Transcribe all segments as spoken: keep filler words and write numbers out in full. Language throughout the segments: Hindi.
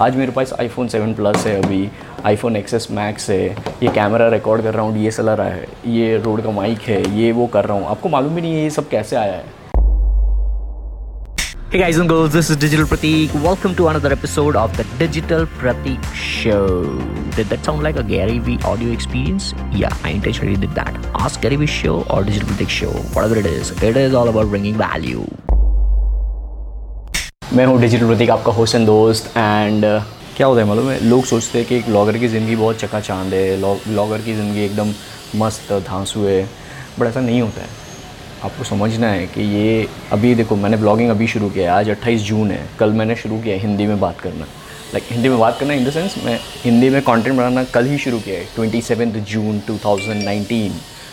आज मेरे पास iPhone सेवन प्लस है, अभी iPhone एक्सेस मैक्स है, ये कैमरा रिकॉर्ड कर रहा हूँ, डी एस एल आर है, ये रोड का माइक है, ये वो कर रहा हूँ, आपको मालूम भी नहीं है ये सब कैसे आया है। Hey guys and girls, this is Digital Pratik. Welcome to another episode of the Digital Pratik Show. Did that sound like a Gary V audio experience? Yeah, I intentionally did that. Ask Gary V Show or Digital Pratik Show, whatever it is. It is all about bringing value. मैं हूँ डिजिटल प्रतीक, आपका होस्ट एंड दोस्त। एंड क्या होता है मालूम है, लोग सोचते हैं कि एक ब्लॉगर की ज़िंदगी बहुत चकाचांद है, ब्लॉगर की ज़िंदगी एकदम मस्त धांसू है, बट ऐसा नहीं होता है। आपको समझना है कि ये अभी देखो, मैंने ब्लॉगिंग अभी शुरू किया है, आज अट्ठाईस जून है, कल मैंने शुरू किया है हिंदी में बात करना, लाइक like, हिंदी में बात करना इन द सेंस मैं हिंदी में कंटेंट बनाना कल ही शुरू किया है, सत्ताईस जून दो हज़ार उन्नीस।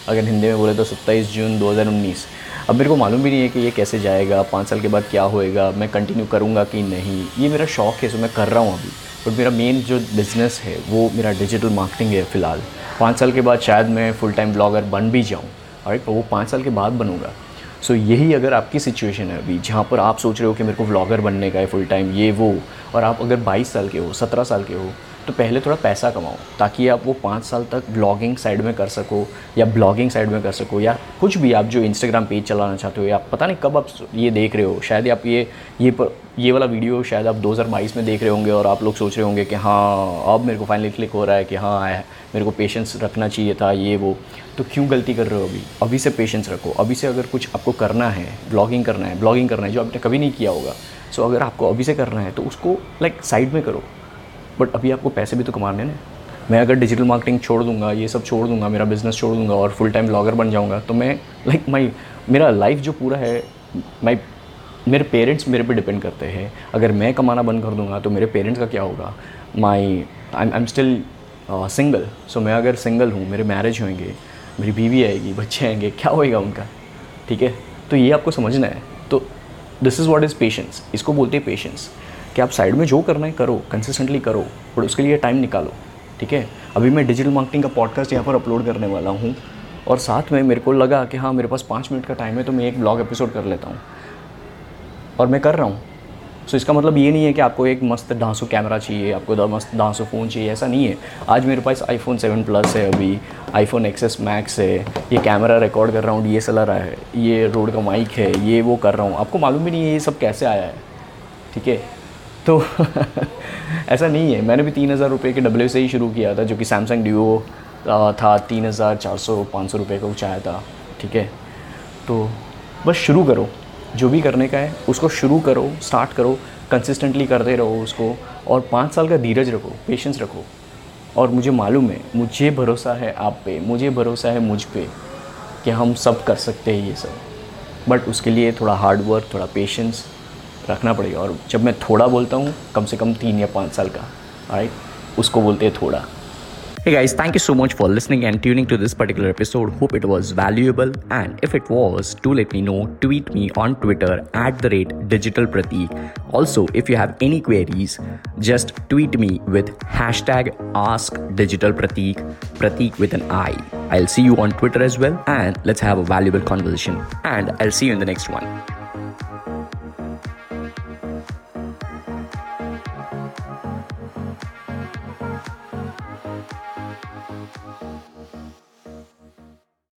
अगर हिंदी में बोले तो सत्ताईस जून दो हज़ार उन्नीस। अब मेरे को मालूम भी नहीं है कि ये कैसे जाएगा, पाँच साल के बाद क्या होएगा, मैं कंटिन्यू करूँगा कि नहीं, ये मेरा शौक़ है, सो मैं कर रहा हूँ अभी। बट मेरा मेन जो बिज़नेस है वो मेरा डिजिटल मार्केटिंग है फ़िलहाल। पाँच साल के बाद शायद मैं फुल टाइम ब्लॉगर बन भी जाऊँ, और वो पाँच साल के बाद बनूंगा। सो so, यही अगर आपकी सिचुएशन है अभी, जहाँ पर आप सोच रहे हो कि मेरे को व्लॉगर बनने का है फुल टाइम ये वो, और आप अगर बाईस साल के हो, सत्रह साल के हो, तो पहले थोड़ा पैसा कमाओ ताकि आप वो पाँच साल तक ब्लॉगिंग साइड में कर सको, या ब्लॉगिंग साइड में कर सको, या कुछ भी आप जो इंस्टाग्राम पेज चलाना चाहते हो, या पता नहीं कब आप ये देख रहे हो, शायद आप ये ये पर, ये वाला वीडियो शायद आप दो हज़ार बाईस में देख रहे होंगे, और आप लोग सोच रहे होंगे कि हाँ अब मेरे को फाइनली क्लिक हो रहा है कि हाँ मेरे को पेशेंस रखना चाहिए था ये वो। तो क्यों गलती कर रहे हो अभी? अभी से पेशेंस रखो, अभी से अगर कुछ आपको करना है, ब्लॉगिंग करना है, ब्लॉगिंग करना है जो आपने कभी नहीं किया होगा, सो अगर आपको अभी से करना है तो उसको लाइक साइड में करो, बट अभी आपको पैसे भी तो कमाने हैं। मैं अगर डिजिटल मार्केटिंग छोड़ दूंगा, ये सब छोड़ दूंगा, मेरा बिज़नेस छोड़ दूंगा और फुल टाइम ब्लॉगर बन जाऊंगा, तो मैं लाइक माई मेरा लाइफ जो पूरा है, माई मेरे पेरेंट्स मेरे पे डिपेंड करते हैं। अगर मैं कमाना बंद कर दूंगा तो मेरे पेरेंट्स का क्या होगा? My I am still single, so मैं अगर सिंगल हूँ, मेरे मैरिज होंगे, मेरी बीवी आएगी, बच्चे आएंगे, क्या होएगा उनका? ठीक है, तो ये आपको समझना है। तो this is what is patience, इसको बोलते हैं पेशेंस, कि आप साइड में जो करना है करो, कंसिस्टेंटली करो, और उसके लिए टाइम निकालो। ठीक है, अभी मैं डिजिटल मार्केटिंग का पॉडकास्ट यहाँ पर अपलोड करने वाला हूँ, और साथ में मेरे को लगा कि हाँ मेरे पास पाँच मिनट का टाइम है तो मैं एक ब्लॉग एपिसोड कर लेता हूँ, और मैं कर रहा हूँ। सो so, इसका मतलब ये नहीं है कि आपको एक मस्त ढांसू कैमरा चाहिए, आपको दा मस्त ढांसू फ़ोन चाहिए, ऐसा नहीं है। आज मेरे पास iPhone सेवन प्लस है, अभी iPhone एक्सेस मैक्स है, ये कैमरा रिकॉर्ड कर रहा हूँ, डी एस एल आर है, ये रोड का माइक है, ये वो कर रहा हूँ, आपको मालूम भी नहीं है ये सब कैसे आया है। ठीक है, तो ऐसा नहीं है, मैंने भी तीन हज़ार रुपये के डब्ल्यू से ही शुरू किया था, जो कि सैमसंग ड्यूओ था, तीन हज़ार चार सौ पाँच सौ रुपये का कुछ आया था। ठीक है, तो बस शुरू करो, जो भी करने का है उसको शुरू करो, स्टार्ट करो, कंसिस्टेंटली करते रहो उसको, और पाँच साल का धीरज रखो, पेशेंस रखो। और मुझे मालूम है, मुझे भरोसा है आप पे, मुझे भरोसा है मुझ पे कि हम सब कर सकते हैं ये सब, बट उसके लिए थोड़ा हार्ड वर्क, थोड़ा पेशेंस रखना पड़ेगा। और जब मैं थोड़ा बोलता हूँ, कम से कम तीन या पाँच साल का, राइट, उसको बोलते हैं थोड़ा। Hey guys, thank you so much for listening and tuning to this particular episode. Hope it was valuable, and if it was, do let me know. Tweet me on Twitter at the rate Digital Pratik. Also, if you have any queries, just tweet me with hashtag Ask Digital Pratik, Pratik with an I. I'll see you on Twitter as well, and let's have a valuable conversation. And I'll see you in the next one.